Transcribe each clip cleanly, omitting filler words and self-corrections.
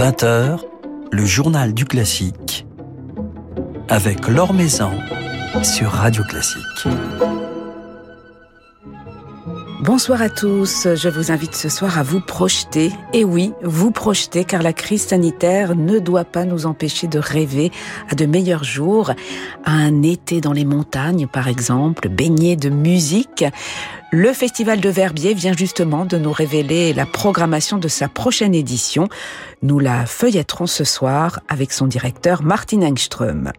20h, le journal du classique, avec Laure Maison sur Radio Classique. Bonsoir à tous, je vous invite ce soir à vous projeter, et oui, vous projeter, car la crise sanitaire ne doit pas nous empêcher de rêver à de meilleurs jours, à un été dans les montagnes par exemple, baigné de musique. Le Festival de Verbier vient justement de nous révéler la programmation de sa prochaine édition. Nous la feuilletterons ce soir avec son directeur Martin Engström.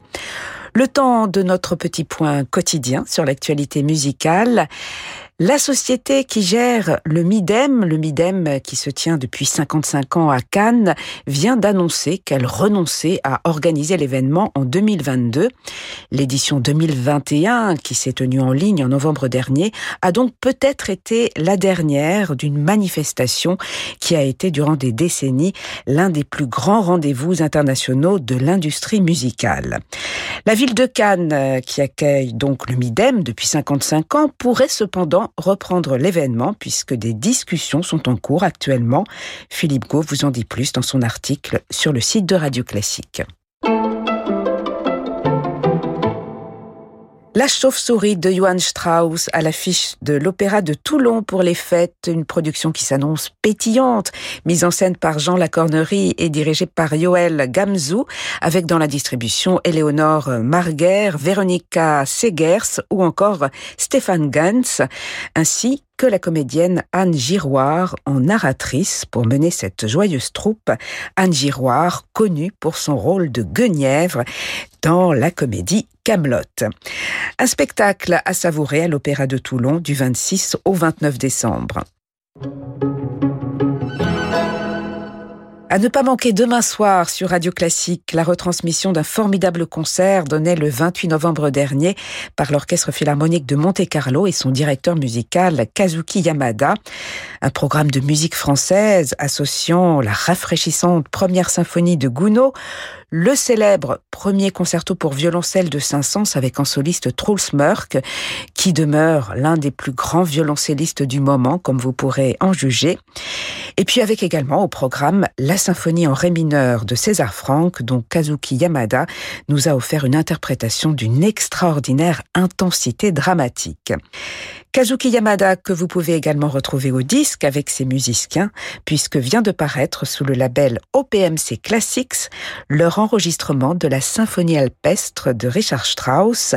Le temps de notre petit point quotidien sur l'actualité musicale. La société qui gère le Midem qui se tient depuis 55 ans à Cannes, vient d'annoncer qu'elle renonçait à organiser l'événement en 2022. L'édition 2021, qui s'est tenue en ligne en novembre dernier, a donc peut-être été la dernière d'une manifestation qui a été durant des décennies l'un des plus grands rendez-vous internationaux de l'industrie musicale. La ville de Cannes, qui accueille donc le Midem depuis 55 ans, pourrait cependant reprendre l'événement puisque des discussions sont en cours actuellement. Philippe Gault vous en dit plus dans son article sur le site de Radio Classique. La chauve-souris de Johann Strauss à l'affiche de l'Opéra de Toulon pour les fêtes, une production qui s'annonce pétillante, mise en scène par Jean Lacornerie et dirigée par Yoël Gamzou, avec dans la distribution Eleonore Marguerre, Veronika Segers ou encore Stéphane Gantz, ainsi que la comédienne Anne Giroir en narratrice pour mener cette joyeuse troupe. Anne Giroir, connue pour son rôle de Guenièvre dans la comédie Cablotte. Un spectacle à savourer à l'Opéra de Toulon du 26 au 29 décembre. À ne pas manquer demain soir sur Radio Classique, la retransmission d'un formidable concert donné le 28 novembre dernier par l'Orchestre Philharmonique de Monte-Carlo et son directeur musical Kazuki Yamada. Un programme de musique française associant la rafraîchissante première symphonie de Gounod, le célèbre premier concerto pour violoncelle de Saint-Saëns avec en soliste Truls Mørk, qui demeure l'un des plus grands violoncellistes du moment, comme vous pourrez en juger. Et puis avec également au programme la symphonie en ré mineur de César Franck, dont Kazuki Yamada nous a offert une interprétation d'une extraordinaire intensité dramatique. Kazuki Yamada, que vous pouvez également retrouver au disque avec ses musiciens, puisque vient de paraître sous le label OPMC Classics leur enregistrement de la symphonie alpestre de Richard Strauss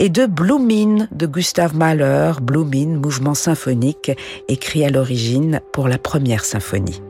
et de Blumin de Gustav Mahler, Blumin, mouvement symphonique, écrit à l'origine pour la première symphonie.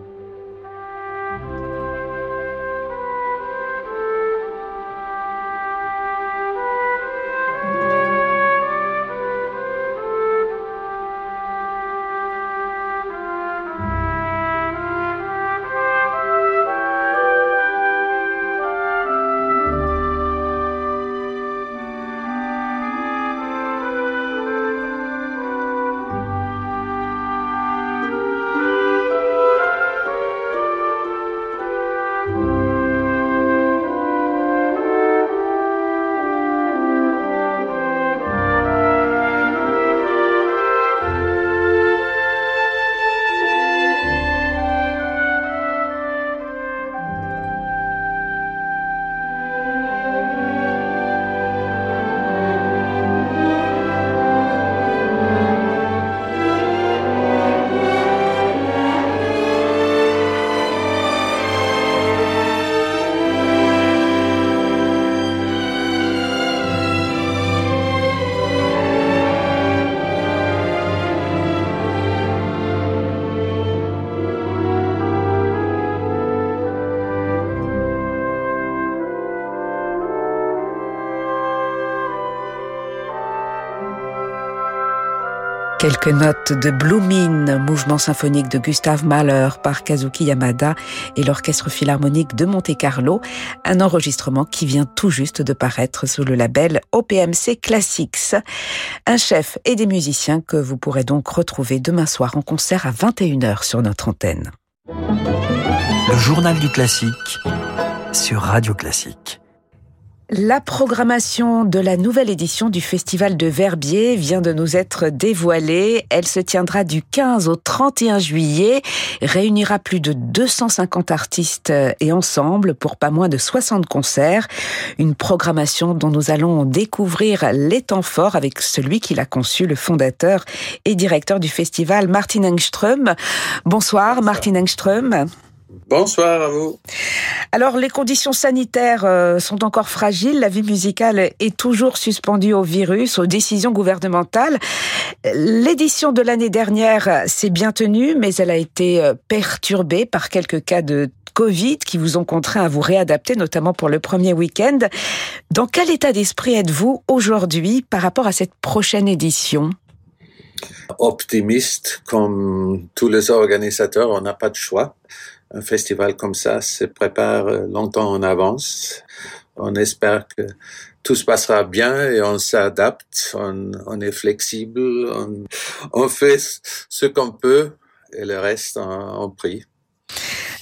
Quelques notes de Blumin, mouvement symphonique de Gustav Mahler par Kazuki Yamada et l'Orchestre Philharmonique de Monte-Carlo, un enregistrement qui vient tout juste de paraître sous le label OPMC Classics. Un chef et des musiciens que vous pourrez donc retrouver demain soir en concert à 21h sur notre antenne. Le journal du classique sur Radio Classique. La programmation de la nouvelle édition du Festival de Verbier vient de nous être dévoilée. Elle se tiendra du 15 au 31 juillet, réunira plus de 250 artistes et ensembles pour pas moins de 60 concerts. Une programmation dont nous allons découvrir les temps forts avec celui qui l'a conçu, le fondateur et directeur du festival, Martin Engström. Bonsoir. Martin Engström. Bonsoir à vous. Alors, les conditions sanitaires sont encore fragiles. La vie musicale est toujours suspendue au virus, aux décisions gouvernementales. L'édition de l'année dernière s'est bien tenue, mais elle a été perturbée par quelques cas de Covid qui vous ont contraint à vous réadapter, notamment pour le premier week-end. Dans quel état d'esprit êtes-vous aujourd'hui par rapport à cette prochaine édition ? Optimiste, comme tous les organisateurs, on n'a pas de choix. Un festival comme ça se prépare longtemps en avance. On espère que tout se passera bien et on s'adapte, on est flexible, on fait ce qu'on peut et le reste on prie.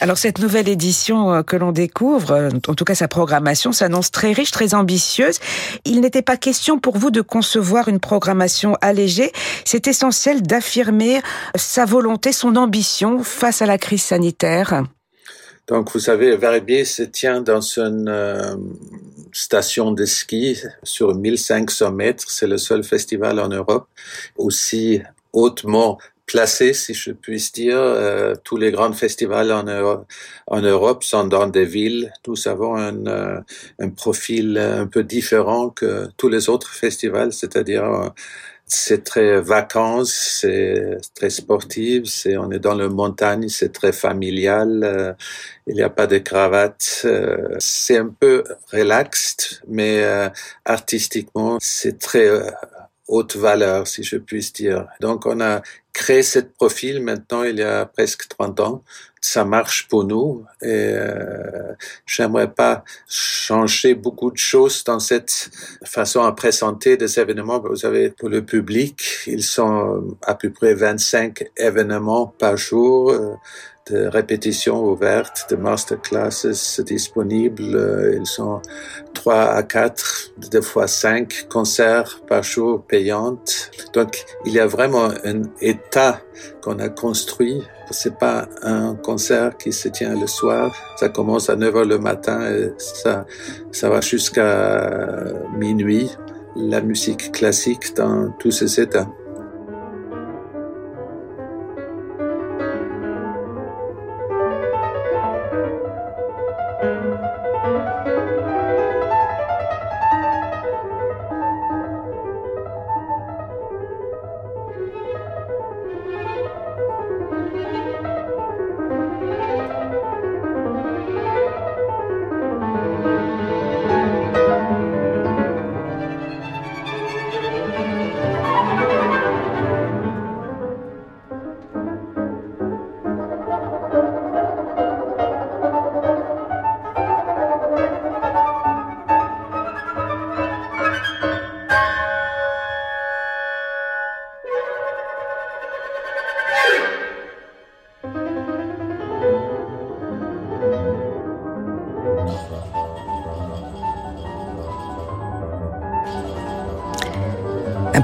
Alors cette nouvelle édition que l'on découvre, en tout cas sa programmation, s'annonce très riche, très ambitieuse. Il n'était pas question pour vous de concevoir une programmation allégée. C'est essentiel d'affirmer sa volonté, son ambition face à la crise sanitaire. Donc vous savez, Verbier se tient dans une station de ski sur 1500 mètres. C'est le seul festival en Europe aussi hautement placé, si je puisse dire. Tous les grands festivals en Europe sont dans des villes. Nous avons un profil un peu différent que tous les autres festivals, c'est-à-dire c'est très vacances, c'est très sportif, on est dans les montagnes, c'est très familial, il n'y a pas de cravate, c'est un peu relaxed, mais artistiquement c'est très haute valeur, si je puisse dire. Donc, on a créé ce profil maintenant, il y a presque 30 ans. Ça marche pour nous et j'aimerais pas changer beaucoup de choses dans cette façon à présenter des événements. Vous savez, pour le public, ils sont à peu près 25 événements par jour, de répétitions ouvertes, de masterclasses disponibles. Ils sont 3 à 4, des fois 5 concerts par jour payantes. Donc, il y a vraiment un état qu'on a construit. C'est pas un concert qui se tient le soir. Ça commence à 9h le matin et ça va jusqu'à minuit. La musique classique dans tous ses états.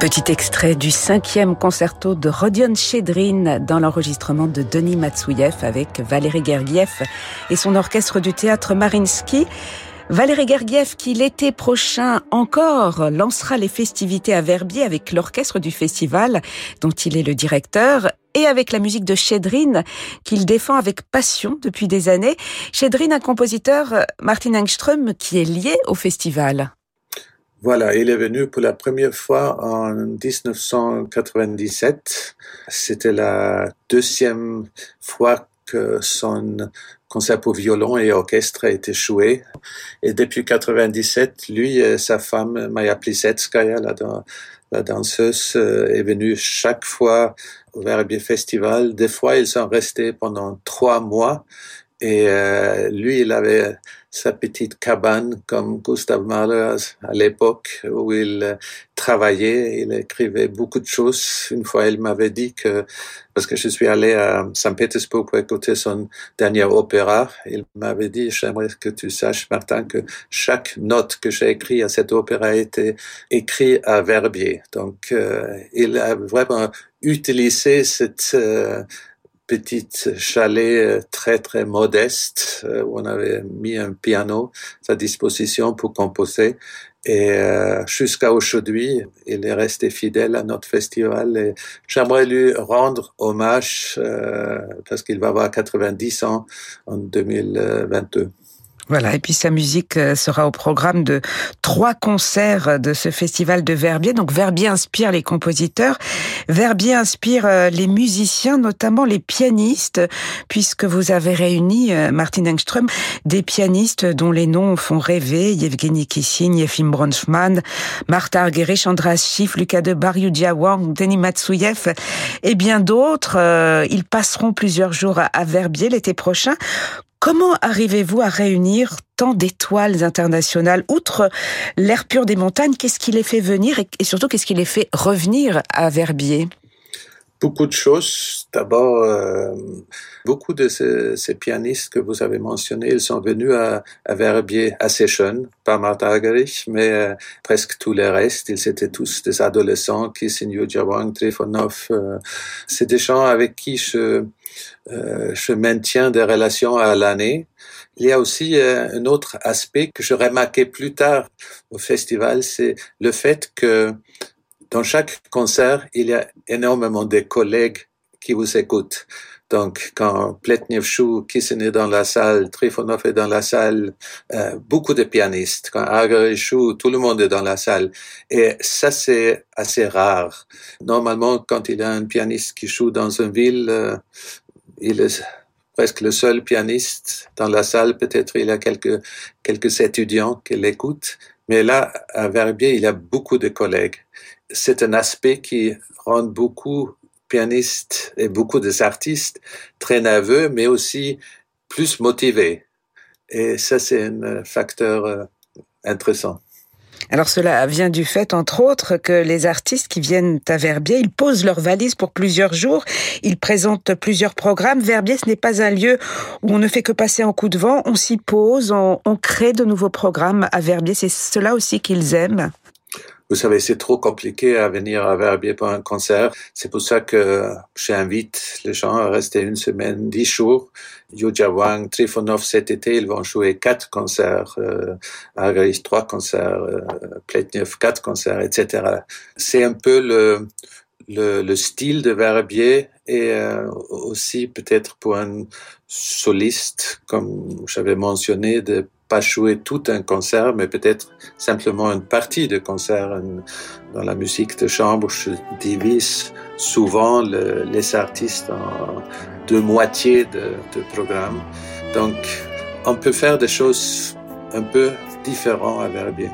Petit extrait du 5e concerto de Rodion Shchedrin dans l'enregistrement de Denis Matsouyev avec Valery Gergiev et son orchestre du théâtre Mariinsky. Valery Gergiev qui l'été prochain encore lancera les festivités à Verbier avec l'orchestre du festival dont il est le directeur et avec la musique de Shchedrin qu'il défend avec passion depuis des années. Shchedrin, un compositeur, Martin Engström, qui est lié au festival. Voilà, il est venu pour la première fois en 1997. C'était la 2e fois que son concert pour violon et orchestre a été joué. Et depuis 1997, lui et sa femme Maya Plisetskaya, la danseuse, est venue chaque fois au Verbier Festival. Des fois, ils sont restés pendant 3 mois. Et lui, il avait sa petite cabane, comme Gustav Mahler à l'époque, où il travaillait, il écrivait beaucoup de choses. Une fois, il m'avait dit que, parce que je suis allé à Saint-Pétersbourg pour écouter son dernier opéra, il m'avait dit, j'aimerais que tu saches, Martin, que chaque note que j'ai écrite à cet opéra a été écrite à Verbier. Donc, il a vraiment utilisé cette... Petite chalet très très modeste où on avait mis un piano à sa disposition pour composer et jusqu'à aujourd'hui il est resté fidèle à notre festival et j'aimerais lui rendre hommage parce qu'il va avoir 90 ans en 2022. Voilà, et puis sa musique sera au programme de 3 concerts de ce festival de Verbier. Donc Verbier inspire les compositeurs, Verbier inspire les musiciens, notamment les pianistes, puisque vous avez réuni, Martin Engström, des pianistes dont les noms font rêver, Yevgeny Kissin, Yefim Bronfman, Martha Argerich, Andras Schiff, Lucas Debargue, Yuja Wang, Denis Matsouyev et bien d'autres. Ils passeront plusieurs jours à Verbier l'été prochain. Comment arrivez-vous à réunir tant d'étoiles internationales? Outre l'air pur des montagnes, qu'est-ce qui les fait venir et surtout qu'est-ce qui les fait revenir à Verbier? Beaucoup de choses. D'abord, beaucoup de ces pianistes que vous avez mentionnés, ils sont venus à Verbier assez jeunes, pas Martha Argerich, mais presque tous les restes. Ils étaient tous des adolescents, Kissin, Yuja Wang, Trifonov. C'est des gens avec qui je maintiens des relations à l'année. Il y a aussi un autre aspect que je remarquais plus tard au festival, c'est le fait que dans chaque concert, il y a énormément de collègues qui vous écoutent. Donc, quand Pletnev joue, Kissin est dans la salle, Trifonov est dans la salle, beaucoup de pianistes. Quand Argerich joue, tout le monde est dans la salle. Et ça, c'est assez rare. Normalement, quand il y a un pianiste qui joue dans une ville, il est presque le seul pianiste dans la salle. Peut-être il y a quelques étudiants qui l'écoutent. Mais là, à Verbier, il y a beaucoup de collègues. C'est un aspect qui rend beaucoup pianistes et beaucoup des artistes très nerveux, mais aussi plus motivés. Et ça, c'est un facteur intéressant. Alors cela vient du fait, entre autres, que les artistes qui viennent à Verbier, ils posent leurs valises pour plusieurs jours, ils présentent plusieurs programmes. Verbier, ce n'est pas un lieu où on ne fait que passer en coup de vent, on s'y pose, on crée de nouveaux programmes à Verbier, c'est cela aussi qu'ils aiment. Vous savez, c'est trop compliqué à venir à Verbier pour un concert. C'est pour ça que j'invite les gens à rester une semaine, 10 jours. Yuja Wang, Trifonov, cet été, ils vont jouer 4 concerts, Argerich 3 concerts, Pletnev 4 concerts, etc. C'est un peu le style de Verbier et aussi peut-être pour un soliste, comme j'avais mentionné, de pas jouer tout un concert, mais peut-être simplement une partie de concert. Dans la musique de chambre, je divise souvent les artistes en 2 moitiés de programme. Donc, on peut faire des choses un peu différentes à Verbier.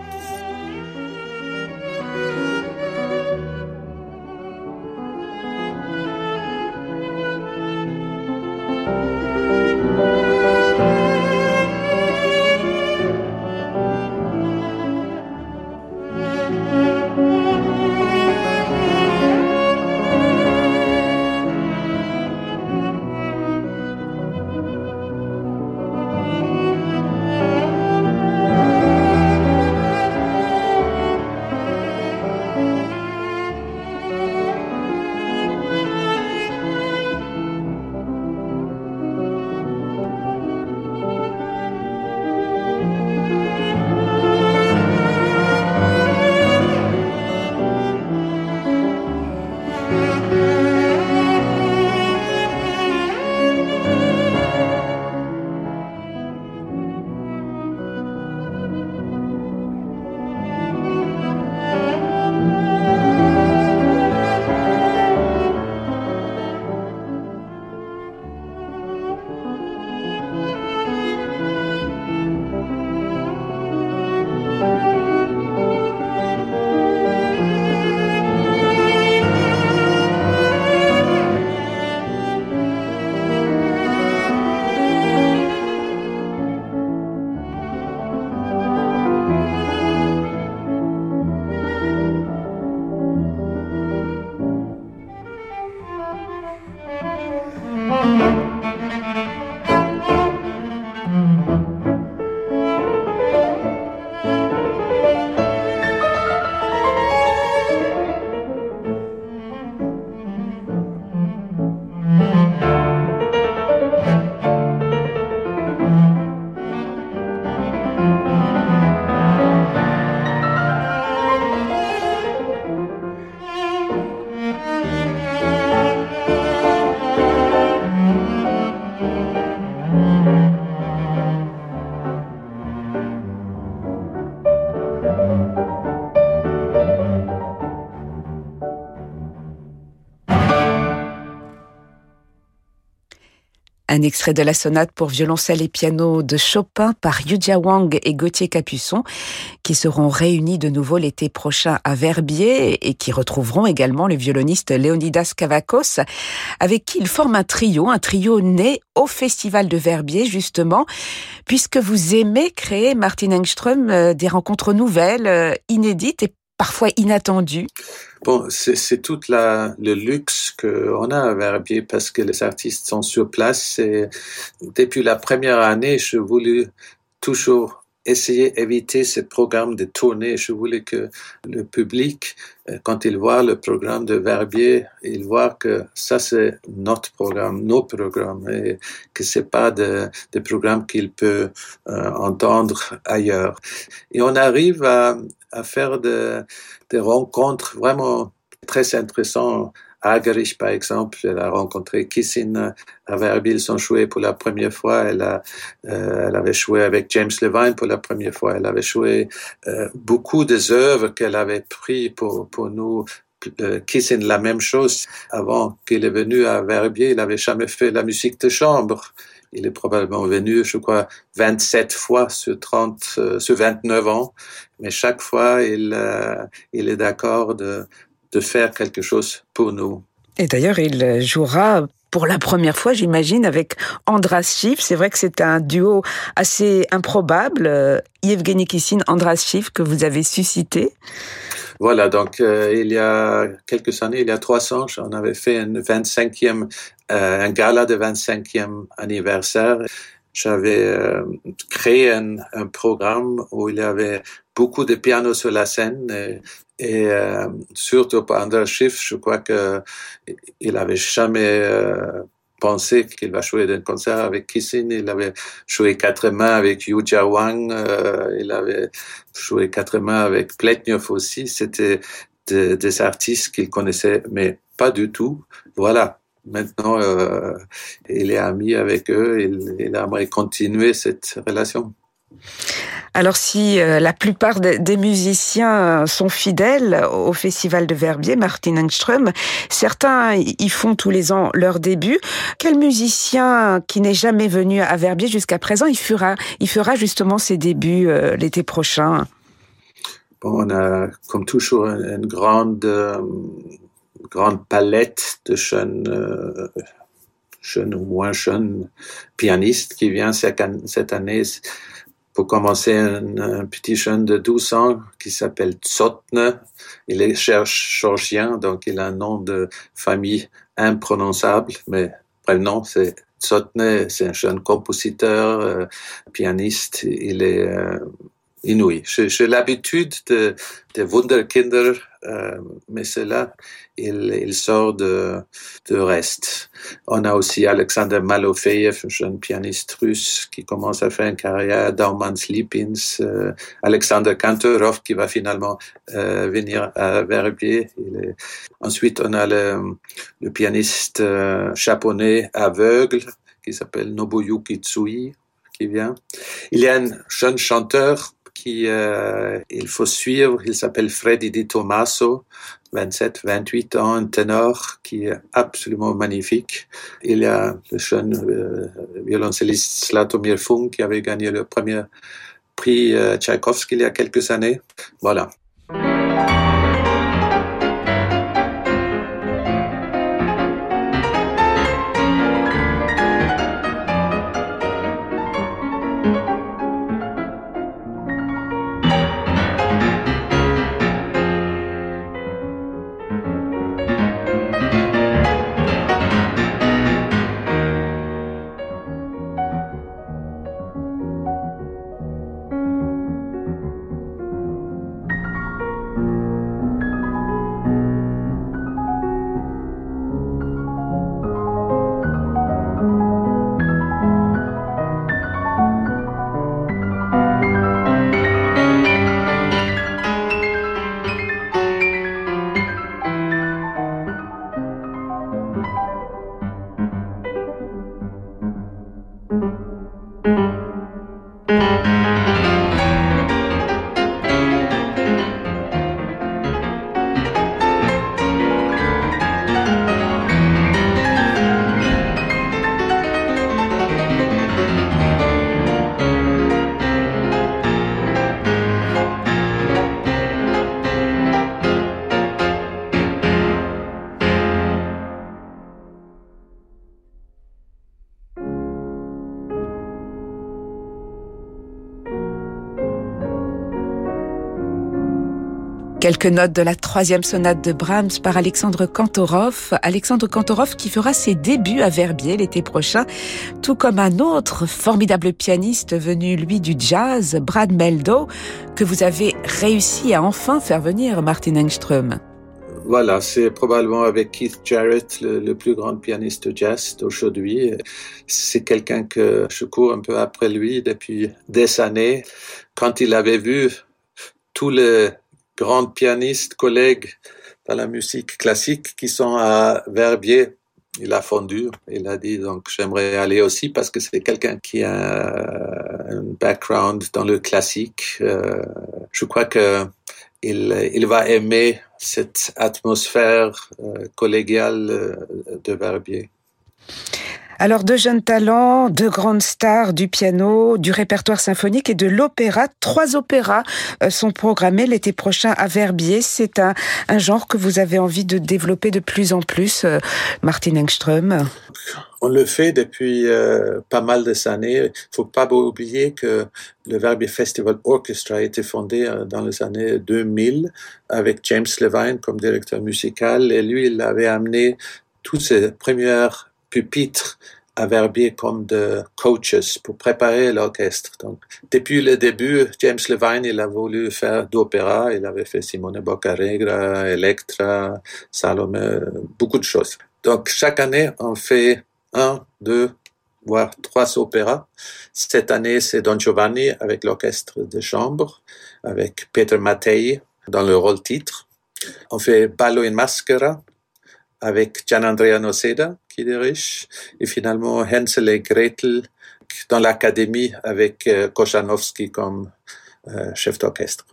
Un extrait de la sonate pour violoncelle et piano de Chopin par Yuja Wang et Gauthier Capuçon, qui seront réunis de nouveau l'été prochain à Verbier et qui retrouveront également le violoniste Leonidas Kavakos, avec qui ils forment un trio né au Festival de Verbier justement, puisque vous aimez créer, Martin Engström, des rencontres nouvelles, inédites et parfois inattendu. Bon, c'est tout le luxe qu'on a à Verbier parce que les artistes sont sur place et depuis la première année, je voulais toujours essayer d'éviter ce programme de tournée. Je voulais que le public, quand il voit le programme de Verbier, il voit que ça c'est notre programme, nos programmes, et que c'est pas des programmes qu'il peut entendre ailleurs. Et on arrive à faire des rencontres vraiment très intéressantes. Argerich, par exemple, elle a rencontré Kissin à Verbier, ils ont joué pour la première fois, elle avait joué avec James Levine pour la première fois, elle avait joué beaucoup des œuvres qu'elle avait prises pour nous. Kissin, la même chose, avant qu'il est venu à Verbier, il n'avait jamais fait la musique de chambre. Il est probablement venu, je crois, 27 fois sur 29 ans, mais chaque fois, il est d'accord de faire quelque chose pour nous. Et d'ailleurs, il jouera pour la première fois, j'imagine, avec Andras Schiff. C'est vrai que c'est un duo assez improbable. Yevgeny Kissin, Andras Schiff, que vous avez suscité. Voilà, donc il y a quelques années, il y a 3 ans, on avait fait un gala de 25e anniversaire. J'avais créé un programme où il y avait beaucoup de pianos sur la scène et surtout pour Andras Schiff, je crois qu'il n'avait jamais pensé qu'il va jouer d'un concert avec Kissin. Il avait joué 4 mains avec Yuja Wang, il avait joué 4 mains avec Pletnev aussi. C'était des artistes qu'il connaissait, mais pas du tout. Voilà. Maintenant, il est ami avec eux, il aimerait continuer cette relation. Alors si la plupart des musiciens sont fidèles au Festival de Verbier, Martin Engström, certains y font tous les ans leur début. Quel musicien qui n'est jamais venu à Verbier jusqu'à présent, il fera justement ses débuts l'été prochain? Bon, on a comme toujours une grande palette de jeunes ou moins jeunes pianistes qui viennent cette année. Pour commencer, un petit jeune de 12 ans qui s'appelle Tsotne. Il est géorgien, donc il a un nom de famille imprononçable, mais prénom, c'est Tsotne. C'est un jeune compositeur, pianiste. Il est inouï. J'ai l'habitude de Wunderkinder, mais cela, il sort de reste. On a aussi Alexander Malofeyev, un jeune pianiste russe qui commence à faire une carrière, Daumans-Lipins, Alexander Kantorov qui va finalement venir à Verbier. Ensuite, on a le pianiste japonais aveugle qui s'appelle Nobuyuki Tsui qui vient. Il y a un jeune chanteur il faut suivre, il s'appelle Freddy Di Tommaso, 27-28 ans, un ténor qui est absolument magnifique. Il y a le jeune violoncelliste Slatomir Funk qui avait gagné le premier prix Tchaïkovski il y a quelques années. Voilà. Quelques notes de la troisième sonate de Brahms par Alexandre Kantorov. Alexandre Kantorov qui fera ses débuts à Verbier l'été prochain, tout comme un autre formidable pianiste venu, lui, du jazz, Brad Meldow, que vous avez réussi à enfin faire venir, Martin Engström. Voilà, c'est probablement avec Keith Jarrett, le plus grand pianiste jazz d'aujourd'hui. C'est quelqu'un que je cours un peu après lui depuis des années. Quand il avait vu tous les grands pianistes, collègues dans la musique classique qui sont à Verbier, il a fondu. Il a dit donc j'aimerais aller aussi parce que c'est quelqu'un qui a un background dans le classique. Je crois que il va aimer cette atmosphère collégiale de Verbier. Alors, deux jeunes talents, deux grandes stars du piano, du répertoire symphonique et de l'opéra. 3 opéras sont programmés l'été prochain à Verbier. C'est un genre que vous avez envie de développer de plus en plus, Martin Engström. On le fait depuis pas mal d'années. Il ne faut pas oublier que le Verbier Festival Orchestra a été fondé dans les années 2000 avec James Levine comme directeur musical. Et lui, il avait amené toutes ses premières pupitres à Verbier comme de coaches pour préparer l'orchestre. Donc, depuis le début, James Levine, il a voulu faire d'opéra. Il avait fait Simone Boccanegra, Electra, Salomé, beaucoup de choses. Donc, chaque année, on fait 1, 2, voire 3 opéras. Cette année, c'est Don Giovanni avec l'orchestre de chambre, avec Peter Mattei dans le rôle titre. On fait Ballo in Maschera avec Gianandrea Noseda qui dirige, et finalement Hansel et Gretel dans l'académie avec Kochanowski comme chef d'orchestre.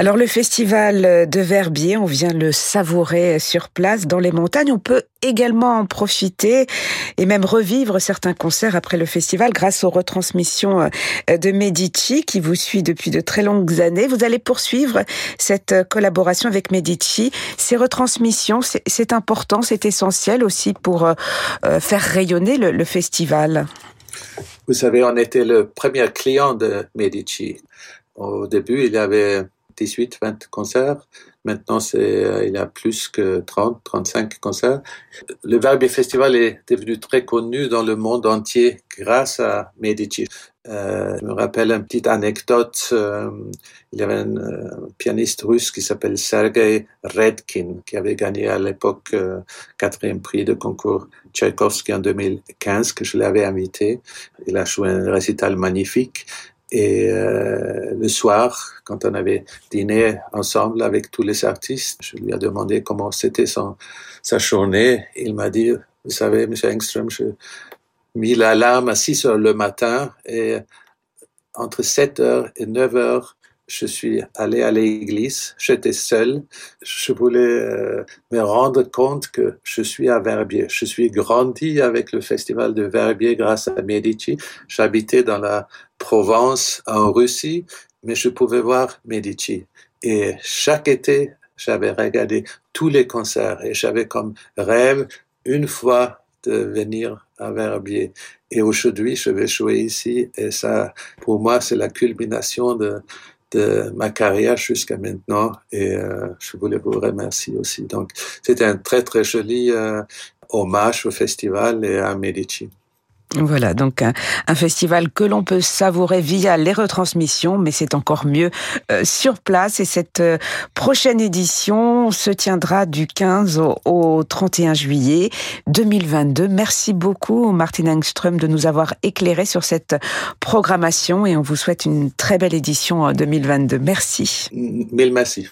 Alors le festival de Verbier, on vient le savourer sur place dans les montagnes. On peut également en profiter et même revivre certains concerts après le festival grâce aux retransmissions de Medici qui vous suit depuis de très longues années. Vous allez poursuivre cette collaboration avec Medici. Ces retransmissions, c'est important, c'est essentiel aussi pour faire rayonner le festival. Vous savez, on était le premier client de Medici. Au début, il y avait 18, 20 concerts. Maintenant, il y a plus que 30, 35 concerts. Le Verbier Festival est devenu très connu dans le monde entier grâce à Medici. Je me rappelle une petite anecdote. Il y avait un pianiste russe qui s'appelle Sergei Redkin, qui avait gagné à l'époque 4e prix de concours Tchaïkovski en 2015, que je l'avais invité. Il a joué un récital magnifique. Et le soir, quand on avait dîné ensemble avec tous les artistes, je lui ai demandé comment c'était sa journée. Il m'a dit, vous savez, Monsieur Engström, j'ai mis l'alarme à 6h le matin et entre 7h et 9h, je suis allé à l'église, j'étais seul. Je voulais me rendre compte que je suis à Verbier. Je suis grandi avec le festival de Verbier grâce à Medici. J'habitais dans la Provence, en Russie, mais je pouvais voir Medici. Et chaque été, j'avais regardé tous les concerts et j'avais comme rêve une fois de venir à Verbier. Et aujourd'hui, je vais jouer ici et ça, pour moi, c'est la culmination de ma carrière jusqu'à maintenant et je voulais vous remercier aussi. Donc, c'était un très très joli hommage au festival et à Medici. Voilà, donc un festival que l'on peut savourer via les retransmissions, mais c'est encore mieux sur place. Et cette prochaine édition se tiendra du 15 au 31 juillet 2022. Merci beaucoup, Martin Engström, de nous avoir éclairé sur cette programmation et on vous souhaite une très belle édition en 2022. Merci. Mille merci.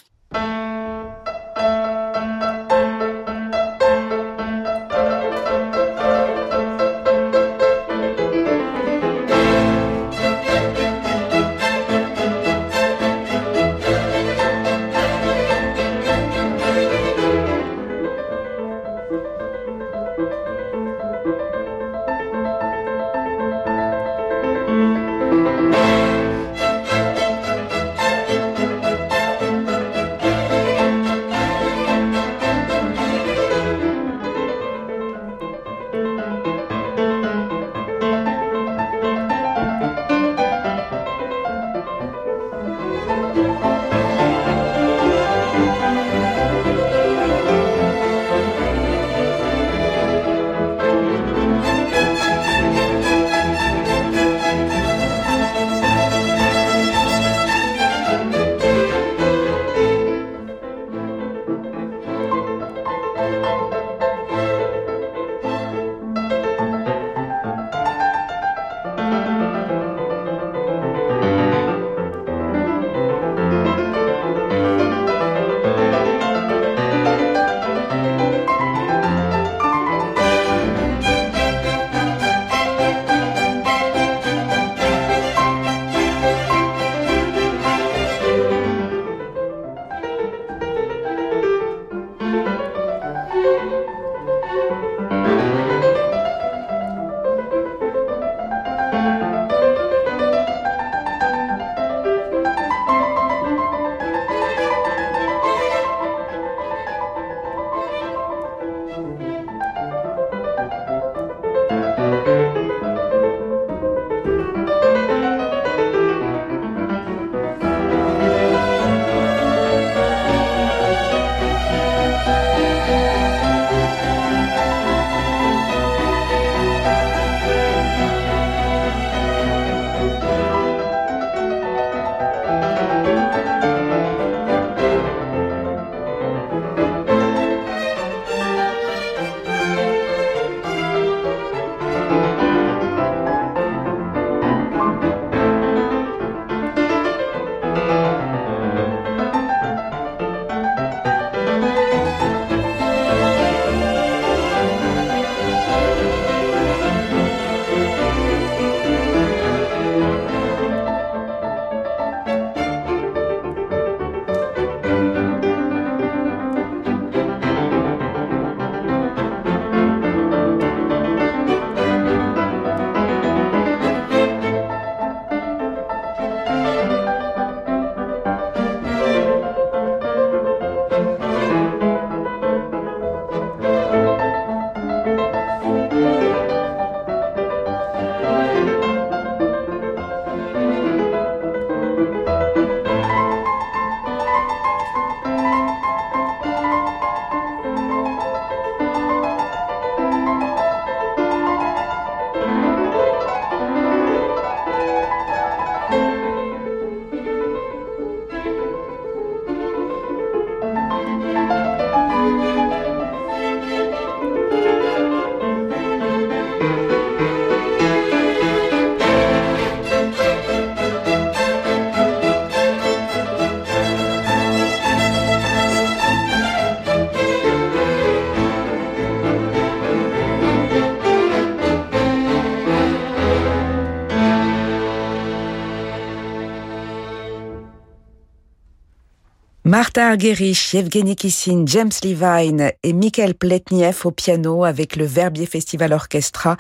Martha Argerich, Yevgeny Kissin, James Levine et Michael Pletnev au piano avec le Verbier Festival Orchestra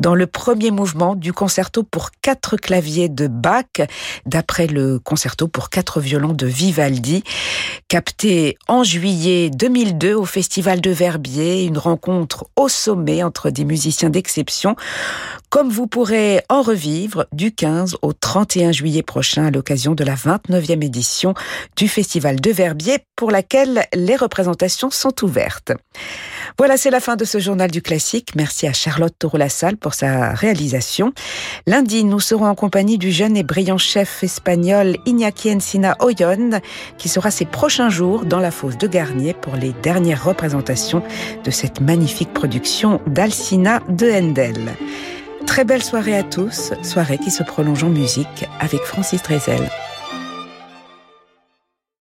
dans le premier mouvement du concerto pour 4 claviers de Bach, d'après le concerto pour 4 violons de Vivaldi, capté en juillet 2002 au Festival de Verbier, une rencontre au sommet entre des musiciens d'exception, comme vous pourrez en revivre du 15 au 31 juillet prochain à l'occasion de la 29e édition du Festival de Verbier, pour laquelle les représentations sont ouvertes. Voilà, c'est la fin de ce journal du classique. Merci à Charlotte Taureau-Lassalle pour sa réalisation. Lundi, nous serons en compagnie du jeune et brillant chef espagnol Iñaki Encina Ollón, qui sera ces prochains jours dans la fosse de Garnier pour les dernières représentations de cette magnifique production d'Alcina de Handel. Très belle soirée à tous, soirée qui se prolonge en musique avec Francis Drezel.